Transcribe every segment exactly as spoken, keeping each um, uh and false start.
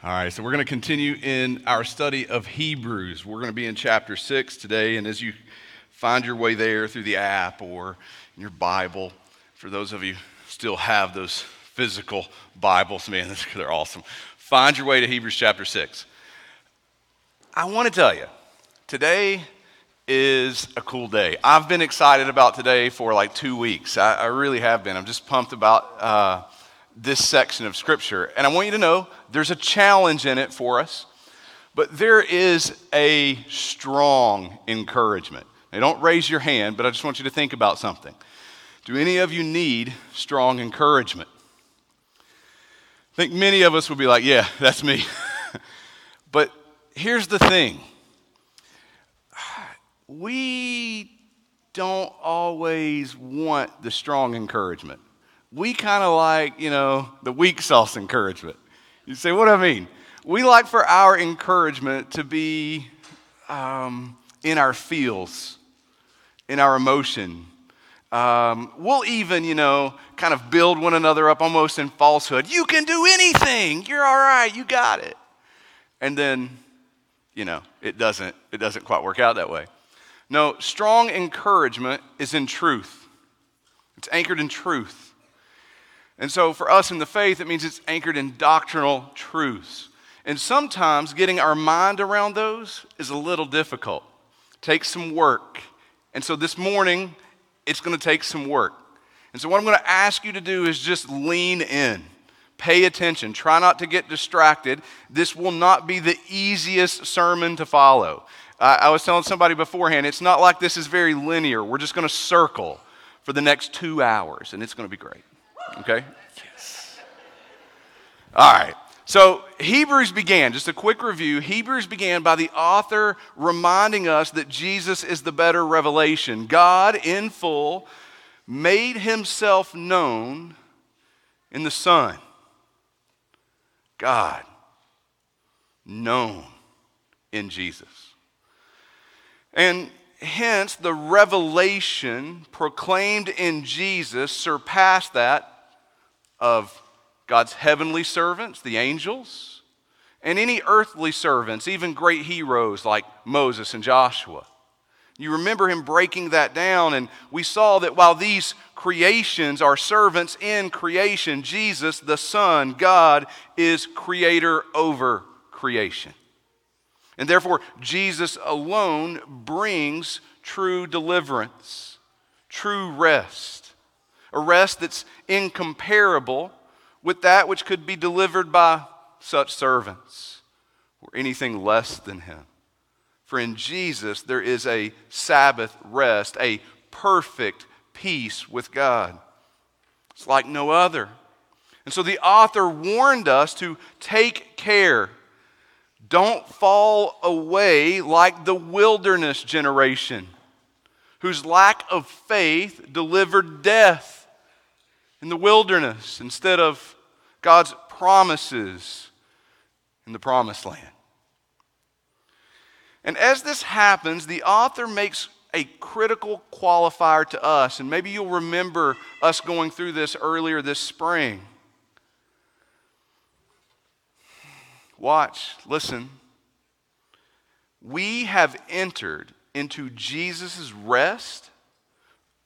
All right, so we're going to continue in our study of Hebrews. We're going to be in chapter six today, and as you find your way there through the app or in your Bible, for those of you who still have those physical Bibles, man, they're awesome. Find your way to Hebrews chapter six. I want to tell you, today is a cool day. I've been excited about today for like two weeks. I, I really have been. I'm just pumped about uh, this section of Scripture. And I want you to know there's a challenge in it for us, but there is a strong encouragement. Now, don't raise your hand, but I just want you to think about something. Do any of you need strong encouragement? I think many of us would be like, yeah, that's me. But here's the thing. We don't always want the strong encouragement. We kind of like, you know, the weak sauce encouragement. You say, what do I mean? We like for our encouragement to be um, in our feels, in our emotion. Um, we'll even, you know, kind of build one another up almost in falsehood. You can do anything. You're all right. You got it. And then, you know, it doesn't, it doesn't quite work out that way. No, strong encouragement is in truth. It's anchored in truth. And so for us in the faith, it means it's anchored in doctrinal truths. And sometimes getting our mind around those is a little difficult. It takes some work. And so this morning, it's going to take some work. And so what I'm going to ask you to do is just lean in. Pay attention. Try not to get distracted. This will not be the easiest sermon to follow. Uh, I was telling somebody beforehand, it's not like this is very linear. We're just going to circle for the next two hours, and it's going to be great. Okay? Yes. All right. So Hebrews began, just a quick review. Hebrews began by the author reminding us that Jesus is the better revelation. God in full made himself known in the Son. God known in Jesus. And hence, the revelation proclaimed in Jesus surpassed that of God's heavenly servants, the angels, and any earthly servants, even great heroes like Moses and Joshua. You remember him breaking that down, and we saw that while these creations are servants in creation, Jesus, the Son, God, is creator over creation. And therefore, Jesus alone brings true deliverance, true rest. A rest that's incomparable with that which could be delivered by such servants or anything less than him. For in Jesus, there is a Sabbath rest, a perfect peace with God. It's like no other. And so the author warned us to take care. Don't fall away like the wilderness generation, whose lack of faith delivered death in the wilderness instead of God's promises in the promised land. And as this happens, the author makes a critical qualifier to us, and maybe you'll remember us going through this earlier this spring. Watch, listen. We have entered into Jesus' rest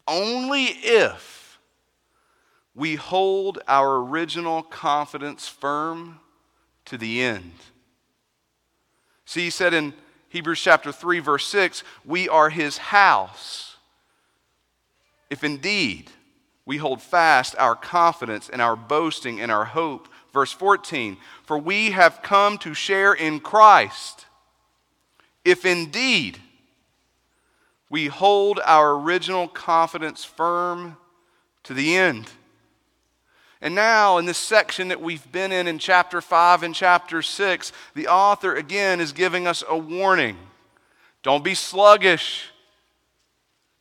only if we hold our original confidence firm to the end. See, he said in Hebrews chapter three, verse six, we are his house, if indeed we hold fast our confidence and our boasting and our hope. Verse fourteen, for we have come to share in Christ, if indeed we hold our original confidence firm to the end. And now in this section that we've been in in chapter five and chapter six, the author again is giving us a warning. Don't be sluggish.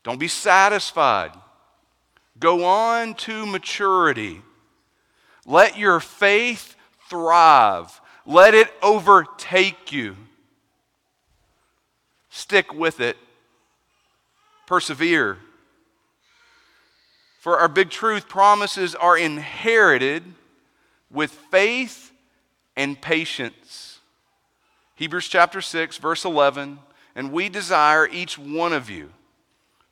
Don't be satisfied. Go on to maturity. Let your faith thrive. Let it overtake you. Stick with it. Persevere. For our big truth promises are inherited with faith and patience. Hebrews chapter six, verse eleven, and we desire each one of you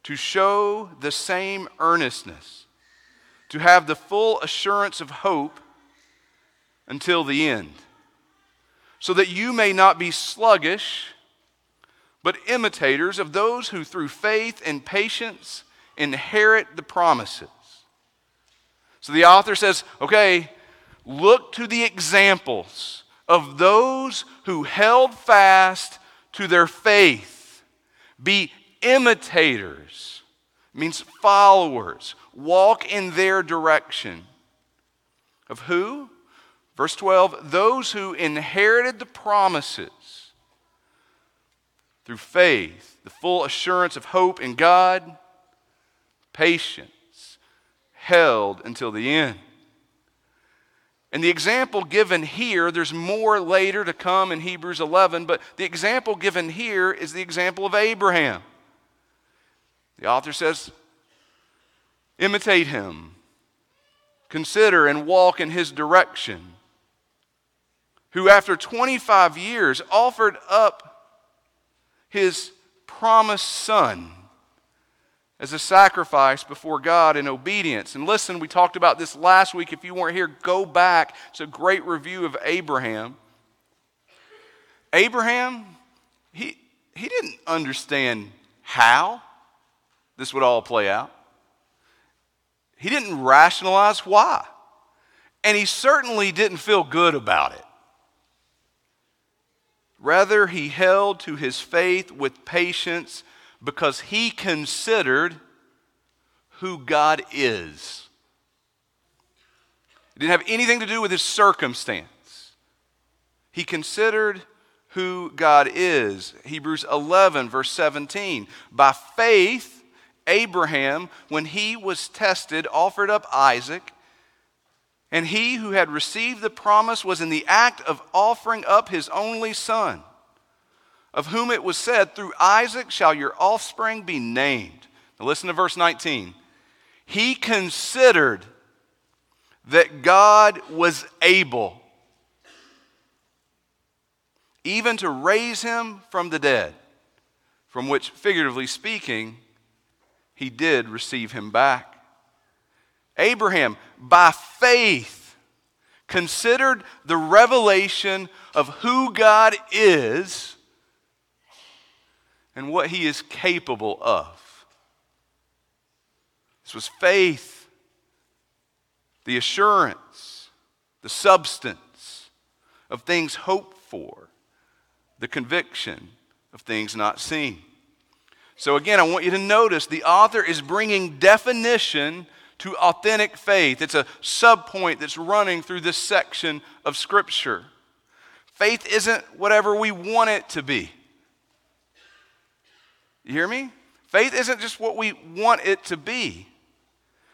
to show the same earnestness, to have the full assurance of hope until the end, so that you may not be sluggish, but imitators of those who through faith and patience inherit the promises. So the author says, okay, look to the examples of those who held fast to their faith. Be imitators, means followers. Walk in their direction. Of who? Verse twelve, those who inherited the promises through faith, the full assurance of hope in God, patience, held until the end. And the example given here, there's more later to come in Hebrews eleven, but the example given here is the example of Abraham. The author says, imitate him. Consider and walk in his direction. Who after twenty-five years offered up his promised son as a sacrifice before God in obedience. And listen, we talked about this last week. If you weren't here, go back. It's a great review of Abraham. Abraham, he, he didn't understand how this would all play out. He didn't rationalize why. And he certainly didn't feel good about it. Rather, he held to his faith with patience because he considered who God is. It didn't have anything to do with his circumstance. He considered who God is. Hebrews eleven, verse seventeen. By faith, Abraham, when he was tested, offered up Isaac, and he who had received the promise was in the act of offering up his only son, of whom it was said, through Isaac shall your offspring be named. Now listen to verse nineteen. He considered that God was able even to raise him from the dead, from which, figuratively speaking, he did receive him back. Abraham, by faith, considered the revelation of who God is and what he is capable of. This was faith, the assurance, the substance of things hoped for, the conviction of things not seen. So again, I want you to notice the author is bringing definition to authentic faith. It's a subpoint that's running through this section of Scripture. Faith isn't whatever we want it to be. You hear me? Faith isn't just what we want it to be.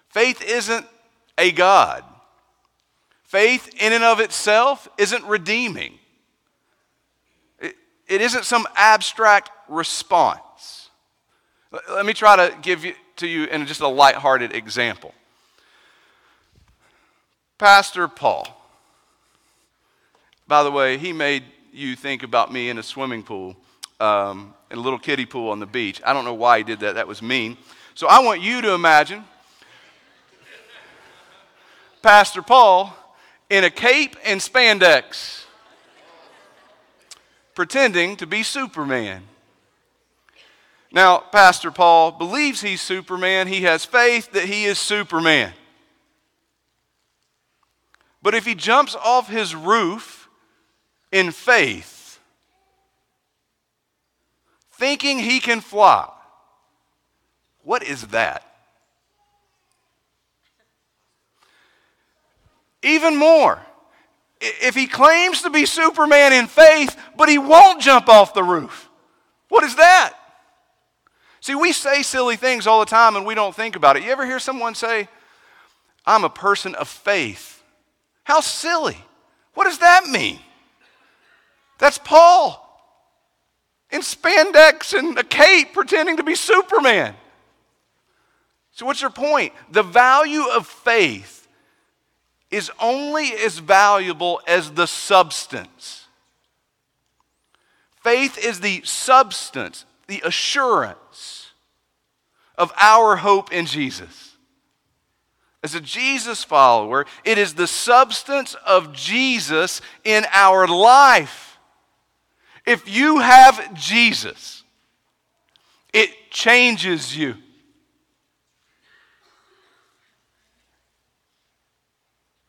Faith isn't a God. Faith in and of itself isn't redeeming. It, it isn't some abstract response. Let me try to give you, to you in just a lighthearted example. Pastor Paul. By the way, he made you think about me in a swimming pool, um, in a little kiddie pool on the beach. I don't know why he did that. That was mean. So I want you to imagine Pastor Paul in a cape and spandex, pretending to be Superman. Now, Pastor Paul believes he's Superman. He has faith that he is Superman. But if he jumps off his roof in faith, thinking he can fly, what is that? Even more, if he claims to be Superman in faith, but he won't jump off the roof, what is that? See, we say silly things all the time and we don't think about it. You ever hear someone say, I'm a person of faith? How silly. What does that mean? That's Paul in spandex and a cape pretending to be Superman. So what's your point? The value of faith is only as valuable as the substance. Faith is the substance, the assurance of our hope in Jesus. As a Jesus follower, it is the substance of Jesus in our life. If you have Jesus, it changes you.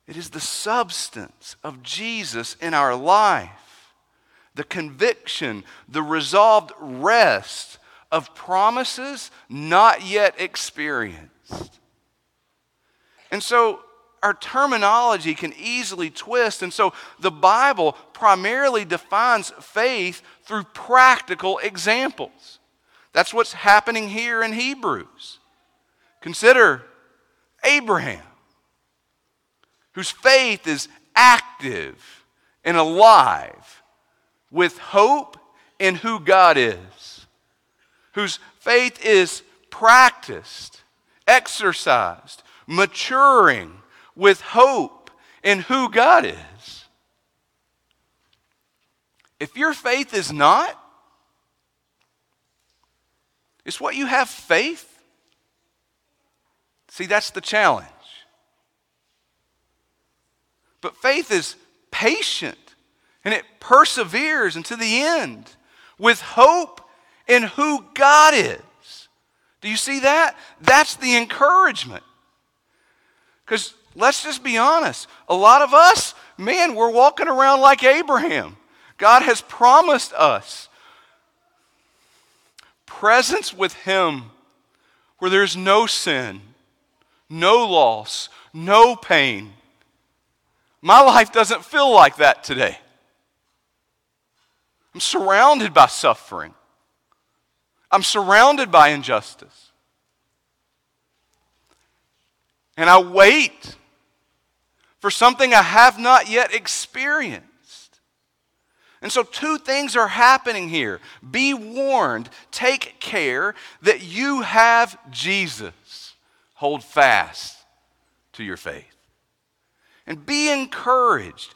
It is the substance of Jesus in our life, the conviction, the resolved rest of promises not yet experienced. And so our terminology can easily twist, and so the Bible primarily defines faith through practical examples. That's what's happening here in Hebrews. Consider Abraham, whose faith is active and alive with hope in who God is, whose faith is practiced, exercised, maturing with hope in who God is. If your faith is not, is what you have faith? See, that's the challenge. But faith is patient, and it perseveres until the end with hope in who God is. Do you see that? That's the encouragement. Because let's just be honest. A lot of us, man, we're walking around like Abraham. God has promised us presence with him where there's no sin, no loss, no pain. My life doesn't feel like that today. I'm surrounded by suffering. I'm surrounded by injustice. And I wait for something I have not yet experienced. And so two things are happening here. Be warned, take care that you have Jesus. Hold fast to your faith. And be encouraged.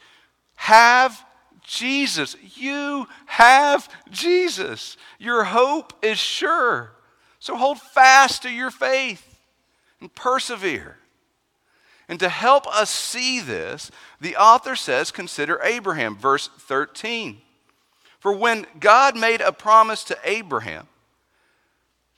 Have Jesus. You have Jesus. Your hope is sure. So hold fast to your faith and persevere. And to help us see this, the author says, consider Abraham, verse thirteen. For when God made a promise to Abraham,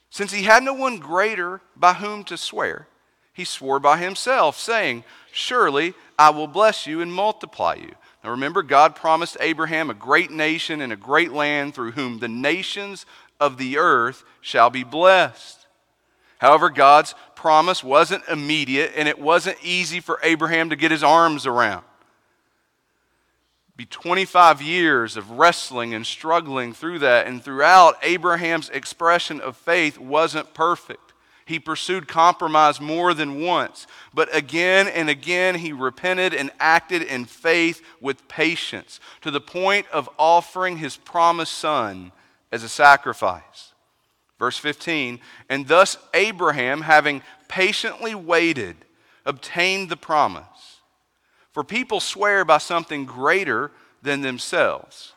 since he had no one greater by whom to swear, he swore by himself, saying, surely I will bless you and multiply you. Now remember, God promised Abraham a great nation and a great land through whom the nations of the earth shall be blessed. However, God's promise wasn't immediate, and it wasn't easy for Abraham to get his arms around. It'd be twenty-five years of wrestling and struggling through that, and throughout, Abraham's expression of faith wasn't perfect. He pursued compromise more than once, but again and again he repented and acted in faith with patience to the point of offering his promised son as a sacrifice. Verse fifteen, and thus Abraham, having patiently waited, obtained the promise. For people swear by something greater than themselves,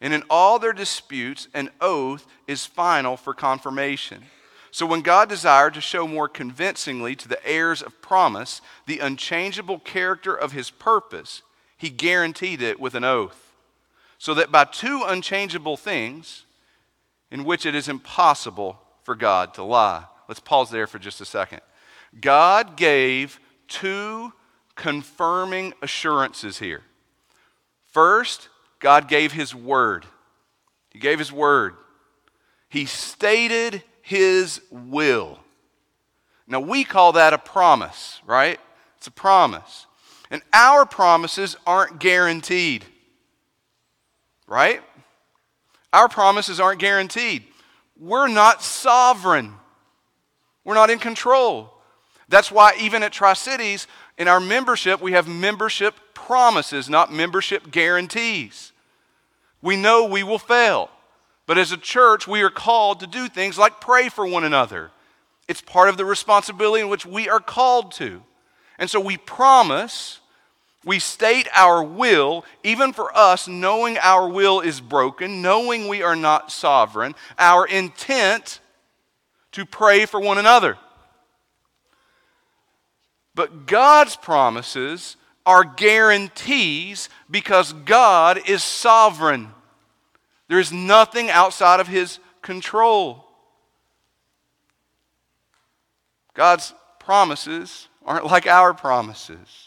and in all their disputes an oath is final for confirmation. So when God desired to show more convincingly to the heirs of promise the unchangeable character of his purpose, he guaranteed it with an oath, so that by two unchangeable things in which it is impossible for God to lie. Let's pause there for just a second. God gave two confirming assurances here. First, God gave his word. He gave his word. He stated his will. Now we call that a promise, right? It's a promise. And our promises aren't guaranteed, right? Our promises aren't guaranteed. We're not sovereign. We're not in control. That's why even at Tri-Cities, in our membership, we have membership promises, not membership guarantees. We know we will fail. But as a church, we are called to do things like pray for one another. It's part of the responsibility in which we are called to. And so we promise We state our will, even for us, knowing our will is broken, knowing we are not sovereign, our intent to pray for one another. But God's promises are guarantees because God is sovereign. There is nothing outside of His control. God's promises aren't like our promises.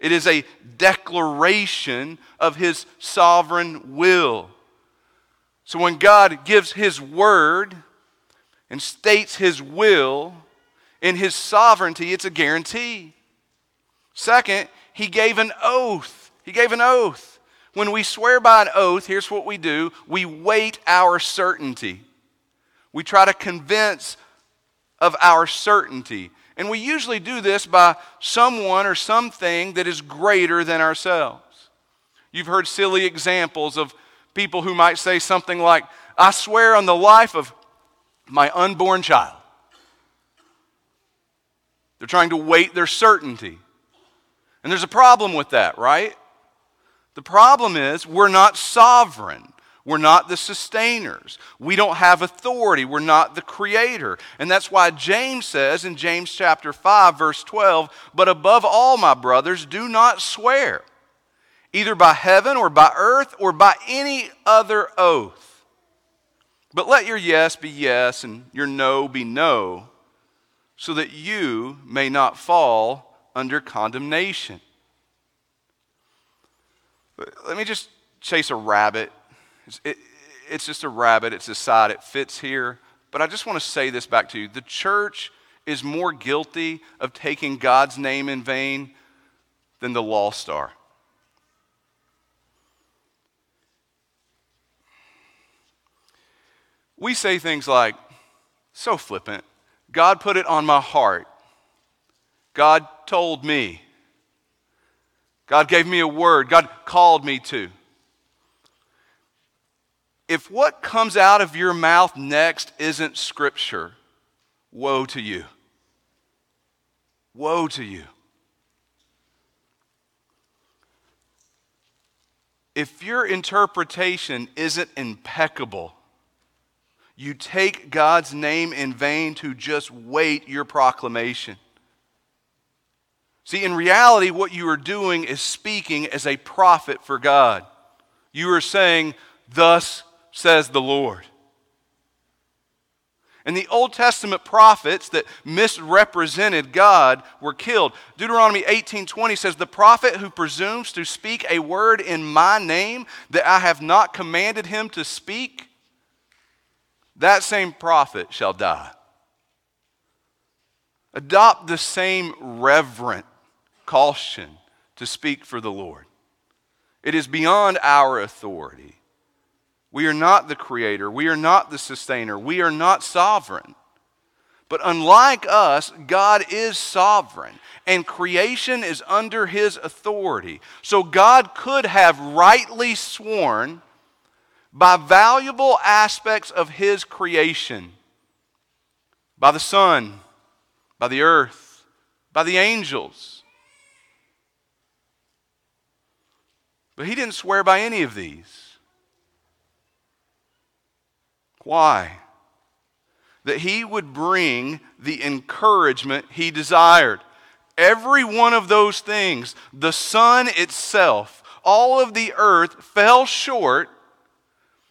It is a declaration of His sovereign will. So when God gives His word and states His will in His sovereignty, it's a guarantee. Second, He gave an oath. He gave an oath. When we swear by an oath, here's what we do. We weight our certainty. We try to convince of our certainty. And we usually do this by someone or something that is greater than ourselves. You've heard silly examples of people who might say something like, I swear on the life of my unborn child. They're trying to weight their certainty. And there's a problem with that, right? The problem is we're not sovereign. We're not the sustainers. We don't have authority. We're not the creator. And that's why James says in James chapter five, verse twelve, but above all, my brothers, do not swear, either by heaven or by earth or by any other oath. But let your yes be yes and your no be no, so that you may not fall under condemnation. Let me just chase a rabbit. It, it's just a rabbit. It's a side. It fits here. But I just want to say this back to you. The church is more guilty of taking God's name in vain than the lost are. We say things like, so flippant, God put it on my heart. God told me. God gave me a word. God called me to. If what comes out of your mouth next isn't Scripture, woe to you. Woe to you. If your interpretation isn't impeccable, you take God's name in vain to just wait your proclamation. See, in reality, what you are doing is speaking as a prophet for God. You are saying, thus says the Lord. And the Old Testament prophets that misrepresented God were killed. Deuteronomy eighteen twenty says, the prophet who presumes to speak a word in my name that I have not commanded him to speak, that same prophet shall die. Adopt the same reverent caution to speak for the Lord. It is beyond our authority. We are not the creator. We are not the sustainer. We are not sovereign. But unlike us, God is sovereign, and creation is under His authority. So God could have rightly sworn by valuable aspects of His creation, by the sun, by the earth, by the angels. But He didn't swear by any of these. Why? That He would bring the encouragement He desired. Every one of those things, the sun itself, all of the earth fell short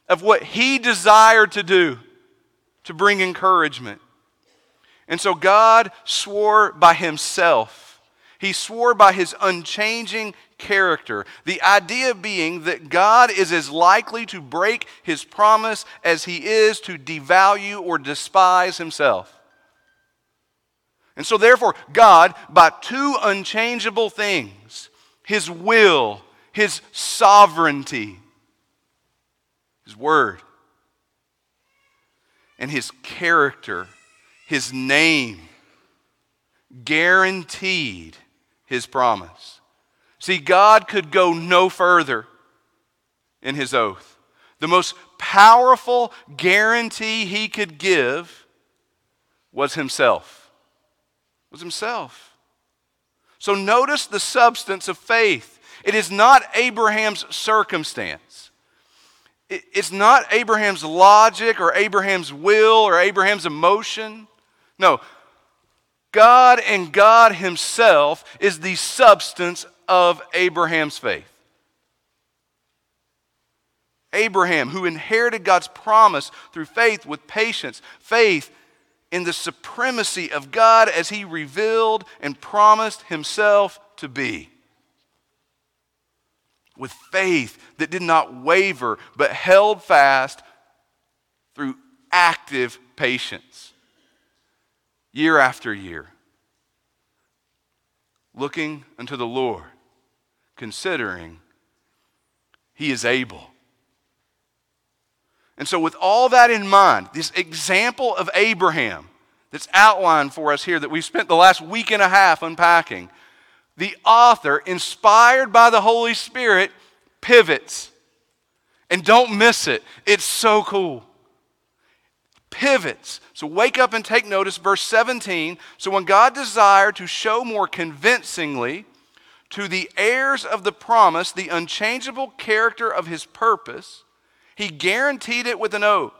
of what He desired to do, to bring encouragement. And so God swore by Himself. He swore by His unchanging character. The idea being that God is as likely to break His promise as He is to devalue or despise Himself. And so therefore, God, by two unchangeable things, His will, His sovereignty, His word, and His character, His name, guaranteed His promise. See, God could go no further in His oath. The most powerful guarantee He could give was Himself. Was Himself. So notice the substance of faith. It is not Abraham's circumstance. It's not Abraham's logic or Abraham's will or Abraham's emotion. No, God and God himself is the substance of Abraham's faith. Abraham, who inherited God's promise through faith with patience, faith in the supremacy of God as he revealed and promised himself to be. With faith that did not waver, but held fast through active patience. Year after year, looking unto the Lord, considering he is able. And so with all that in mind, this example of Abraham that's outlined for us here that we've spent the last week and a half unpacking, the author, inspired by the Holy Spirit, pivots. And don't miss it. It's so cool. Pivots. So wake up and take notice, verse seventeen. So when God desired to show more convincingly to the heirs of the promise the unchangeable character of his purpose, he guaranteed it with an oath,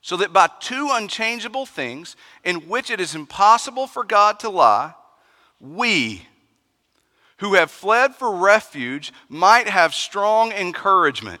so that by two unchangeable things in which it is impossible for God to lie, we who have fled for refuge might have strong encouragement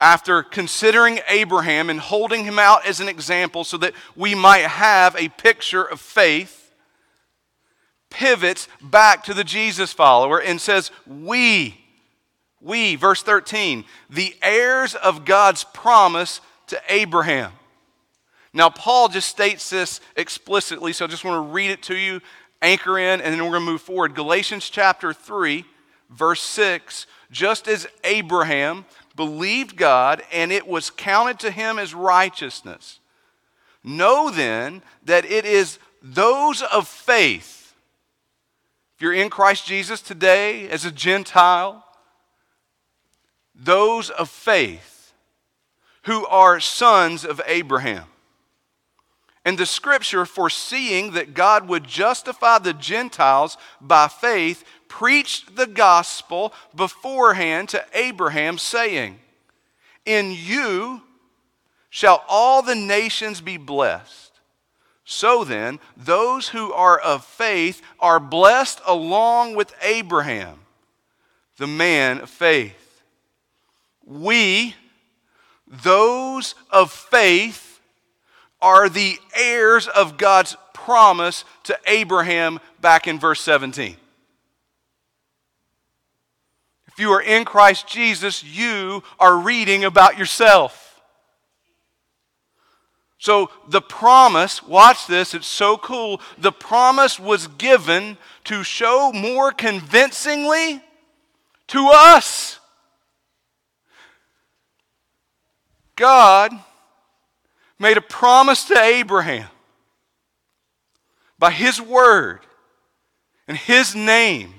after considering Abraham and holding him out as an example so that we might have a picture of faith, pivots back to the Jesus follower and says, we We, verse thirteen, the heirs of God's promise to Abraham. Now, Paul just states this explicitly, so I just want to read it to you, anchor in, and then we're going to move forward. Galatians chapter three, verse six, just as Abraham believed God, and it was counted to him as righteousness. Know then that it is those of faith. If you're in Christ Jesus today as a Gentile, those of faith who are sons of Abraham. And the scripture, foreseeing that God would justify the Gentiles by faith, preached the gospel beforehand to Abraham, saying, in you shall all the nations be blessed. So then, those who are of faith are blessed along with Abraham, the man of faith. We, those of faith, are the heirs of God's promise to Abraham back in verse seventeen. If you are in Christ Jesus, you are reading about yourself. So the promise, watch this, it's so cool. The promise was given to show more convincingly to us. God made a promise to Abraham by his word and his name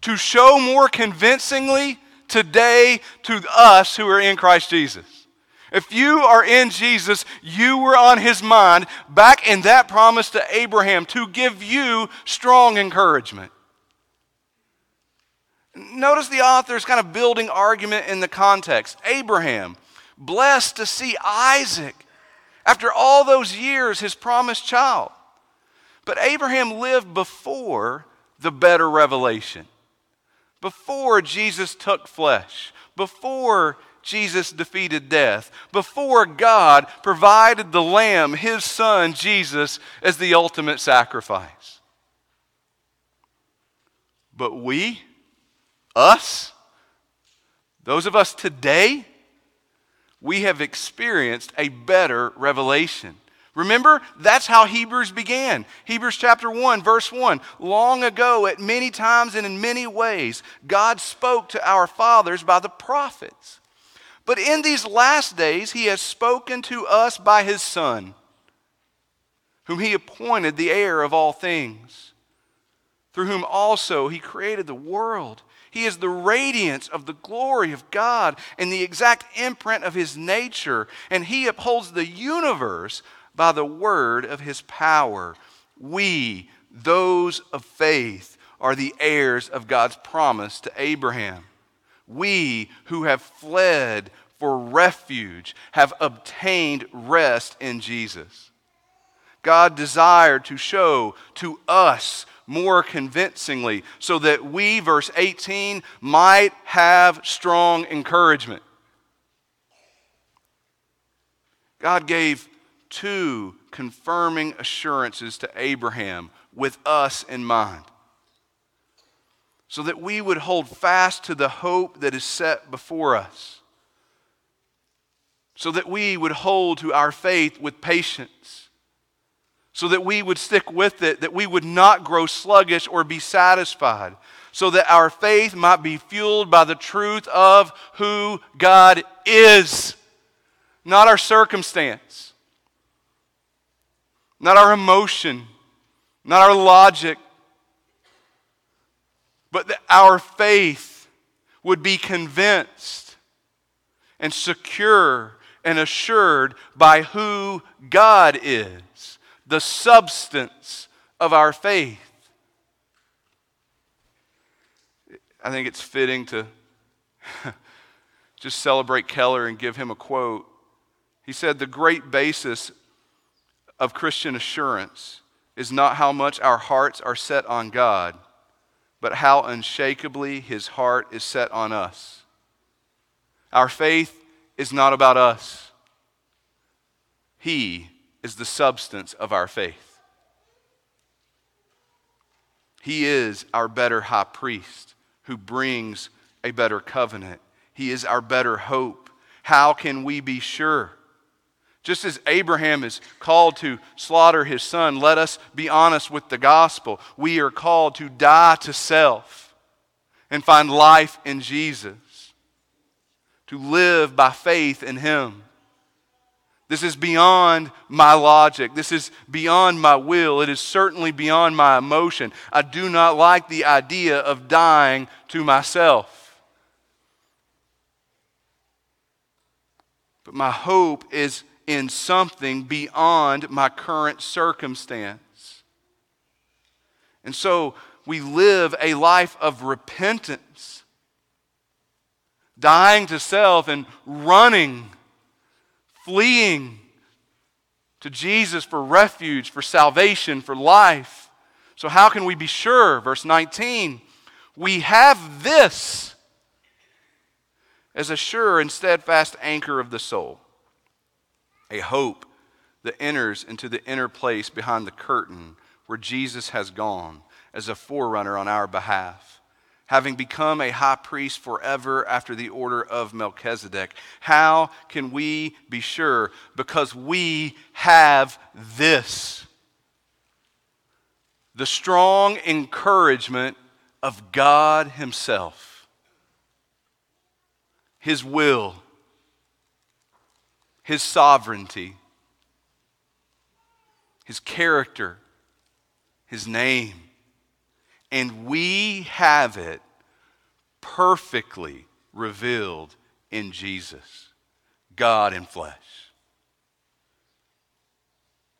to show more convincingly today to us who are in Christ Jesus. If you are in Jesus, you were on his mind back in that promise to Abraham to give you strong encouragement. Notice the author is kind of building argument in the context. Abraham, blessed to see Isaac after all those years, his promised child. But Abraham lived before the better revelation, before Jesus took flesh, before Jesus defeated death, before God provided the Lamb, his son, Jesus, as the ultimate sacrifice. But we... Us, those of us today, we have experienced a better revelation. Remember, that's how Hebrews began. Hebrews chapter one, verse one. Long ago, at many times and in many ways, God spoke to our fathers by the prophets. But in these last days, he has spoken to us by his Son, whom he appointed the heir of all things, through whom also he created the world. He is the radiance of the glory of God and the exact imprint of his nature, and he upholds the universe by the word of his power. We, those of faith, are the heirs of God's promise to Abraham. We who have fled for refuge have obtained rest in Jesus. God desired to show to us more convincingly, so that we, verse eighteen, might have strong encouragement. God gave two confirming assurances to Abraham with us in mind, so that we would hold fast to the hope that is set before us, so that we would hold to our faith with patience, so that we would stick with it, that we would not grow sluggish or be satisfied, so that our faith might be fueled by the truth of who God is, not our circumstance, not our emotion, not our logic, but that our faith would be convinced and secure and assured by who God is, the substance of our faith. I think it's fitting to just celebrate Keller and give him a quote. He said, "The great basis of Christian assurance is not how much our hearts are set on God, but how unshakably his heart is set on us." Our faith is not about us. He is the substance of our faith. He is our better high priest who brings a better covenant. He is our better hope. How can we be sure? Just as Abraham is called to slaughter his son, let us be honest with the gospel. We are called to die to self and find life in Jesus, to live by faith in him. This is beyond my logic. This is beyond my will. It is certainly beyond my emotion. I do not like the idea of dying to myself. But my hope is in something beyond my current circumstance. And so we live a life of repentance, dying to self and running, fleeing to Jesus for refuge, for salvation, for life. So how can we be sure? Verse nineteen, we have this as a sure and steadfast anchor of the soul, a hope that enters into the inner place behind the curtain where Jesus has gone as a forerunner on our behalf, having become a high priest forever after the order of Melchizedek. How can we be sure? Because we have this, the strong encouragement of God himself, his will, his sovereignty, his character, his name. And we have it perfectly revealed in Jesus, God in flesh.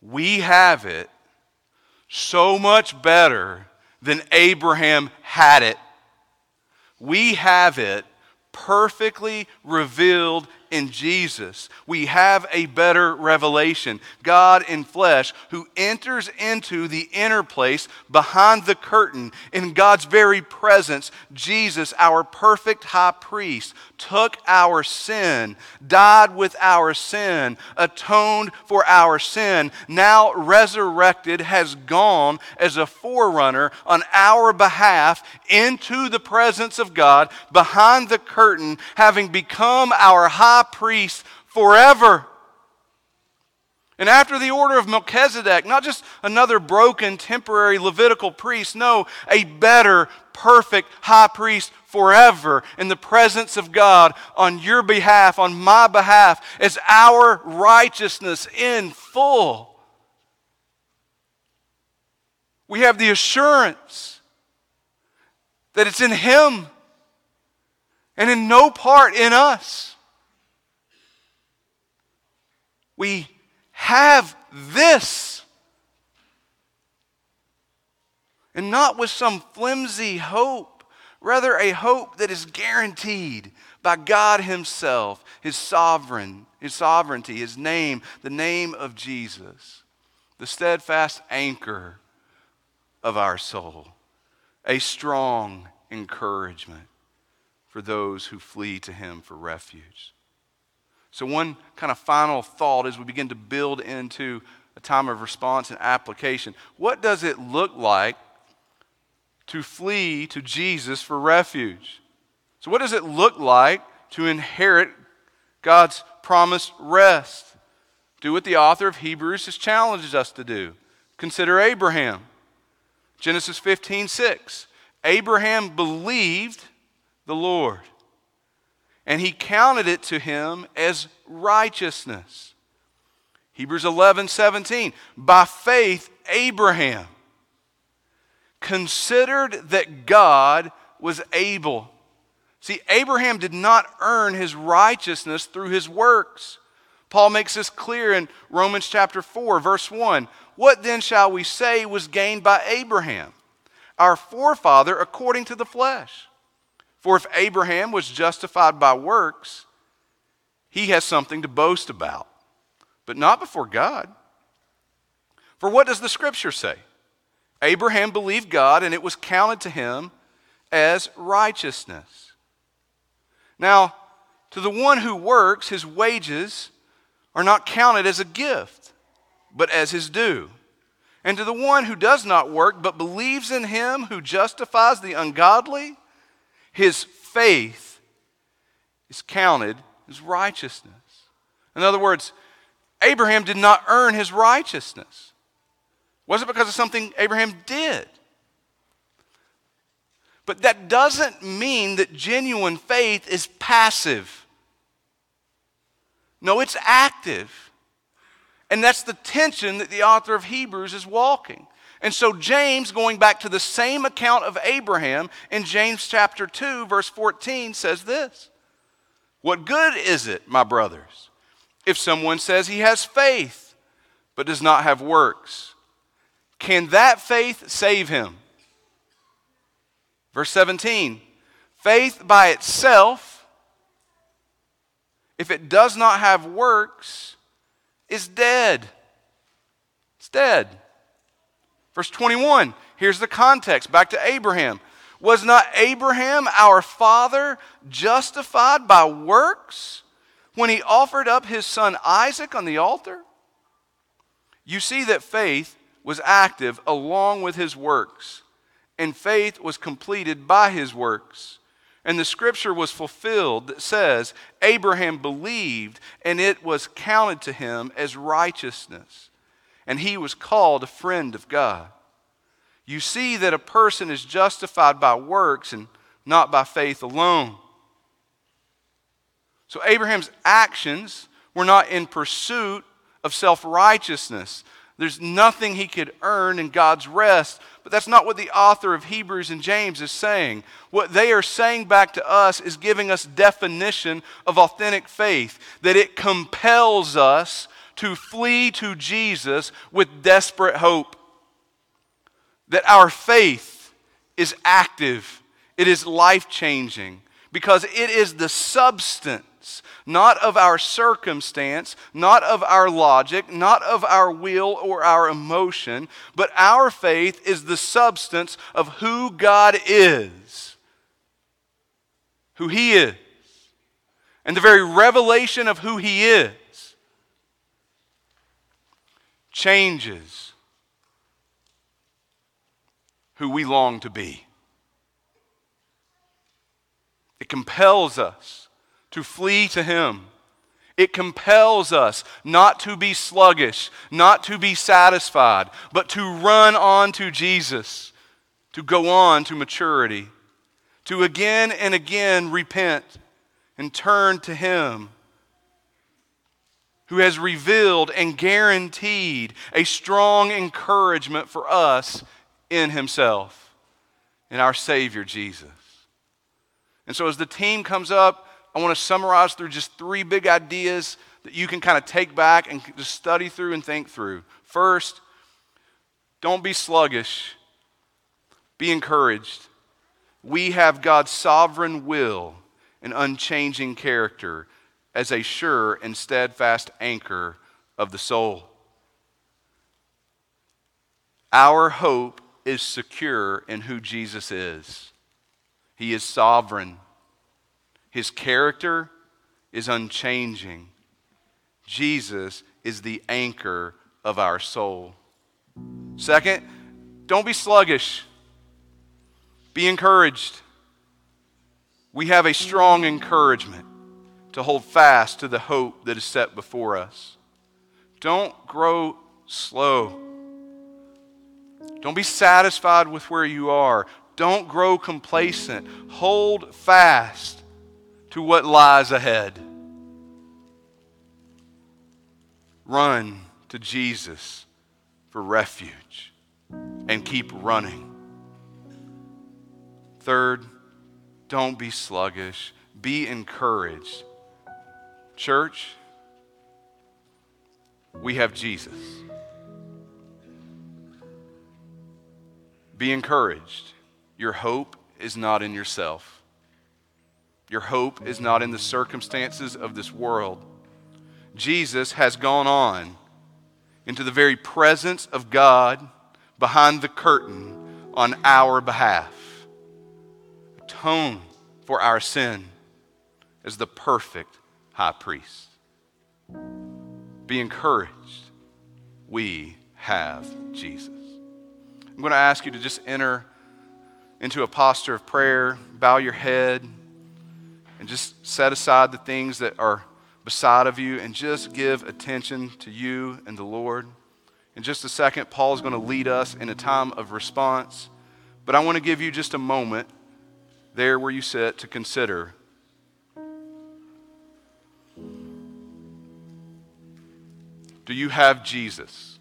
We have it so much better than Abraham had it. We have it perfectly revealed in Jesus. We have a better revelation. God in flesh, who enters into the inner place behind the curtain in God's very presence. Jesus, our perfect high priest, took our sin, died with our sin, atoned for our sin, now resurrected, has gone as a forerunner on our behalf into the presence of God behind the curtain, having become our high priest forever. And after the order of Melchizedek, not just another broken, temporary Levitical priest, no, a better, perfect high priest forever in the presence of God on your behalf, on my behalf, as our righteousness in full. We have the assurance that it's in Him and in no part in us. We have this, and not with some flimsy hope, rather a hope that is guaranteed by God Himself, His sovereign, His sovereignty, His name, the name of Jesus, the steadfast anchor of our soul, a strong encouragement for those who flee to Him for refuge. So one kind of final thought as we begin to build into a time of response and application. What does it look like to flee to Jesus for refuge? So what does it look like to inherit God's promised rest? Do what the author of Hebrews has challenged us to do. Consider Abraham. Genesis fifteen six. Abraham believed the Lord, and He counted it to him as righteousness. Hebrews eleven seventeen, by faith Abraham considered that God was able. See, Abraham did not earn his righteousness through his works. Paul makes this clear in Romans chapter four, verse one. What then shall we say was gained by Abraham, our forefather according to the flesh? For if Abraham was justified by works, he has something to boast about, but not before God. For what does the Scripture say? Abraham believed God, and it was counted to him as righteousness. Now, to the one who works, his wages are not counted as a gift, but as his due. And to the one who does not work, but believes in Him who justifies the ungodly, his faith is counted as righteousness. In other words, Abraham did not earn his righteousness. It wasn't because of something Abraham did. But that doesn't mean that genuine faith is passive. No, it's active. And that's the tension that the author of Hebrews is walking. And so James, going back to the same account of Abraham in James chapter two, verse fourteen, says this. What good is it, my brothers, if someone says he has faith but does not have works? Can that faith save him? Verse seventeen, faith by itself, if it does not have works, is dead. It's dead. Verse twenty-one, here's the context, back to Abraham. Was not Abraham, our father, justified by works when he offered up his son Isaac on the altar? You see that faith was active along with his works, and faith was completed by his works. And the Scripture was fulfilled that says, Abraham believed, and it was counted to him as righteousness. And he was called a friend of God. You see that a person is justified by works and not by faith alone. So Abraham's actions were not in pursuit of self-righteousness. There's nothing he could earn in God's rest. But that's not what the author of Hebrews and James is saying. What they are saying back to us is giving us definition of authentic faith, that it compels us to flee to Jesus with desperate hope. That our faith is active. It is life-changing. Because it is the substance, not of our circumstance, not of our logic, not of our will or our emotion, but our faith is the substance of who God is. Who He is. And the very revelation of who He is changes who we long to be. It compels us to flee to Him. It compels us not to be sluggish, not to be satisfied, but to run on to Jesus, to go on to maturity, to again and again repent and turn to Him, who has revealed and guaranteed a strong encouragement for us in Himself, in our Savior Jesus. And so as the team comes up, I want to summarize through just three big ideas that you can kind of take back and just study through and think through. First, don't be sluggish. Be encouraged. We have God's sovereign will and unchanging character as a sure and steadfast anchor of the soul. Our hope is secure in who Jesus is. He is sovereign. His character is unchanging. Jesus is the anchor of our soul. Second, don't be sluggish. Be encouraged. We have a strong encouragement to hold fast to the hope that is set before us. Don't grow slow. Don't be satisfied with where you are. Don't grow complacent. Hold fast to what lies ahead. Run to Jesus for refuge and keep running. Third, don't be sluggish. Be encouraged. Church, we have Jesus. Be encouraged. Your hope is not in yourself. Your hope is not in the circumstances of this world. Jesus has gone on into the very presence of God behind the curtain on our behalf. Atone for our sin as the perfect high priest. Be encouraged. We have Jesus. I'm going to ask you to just enter into a posture of prayer, bow your head, and just set aside the things that are beside of you and just give attention to you and the Lord. In just a second, Paul's going to lead us in a time of response, but I want to give you just a moment there where you sit to consider. Do you have Jesus?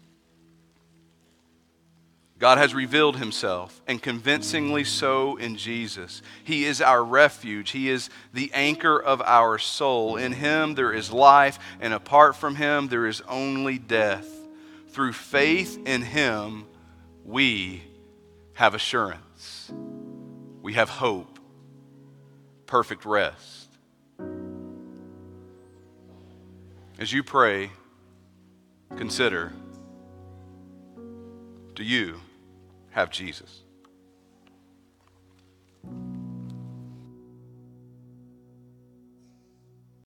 God has revealed Himself, and convincingly so in Jesus. He is our refuge. He is the anchor of our soul. In Him there is life, and apart from Him there is only death. Through faith in Him, we have assurance. We have hope, perfect rest. As you pray, consider, do you have Jesus?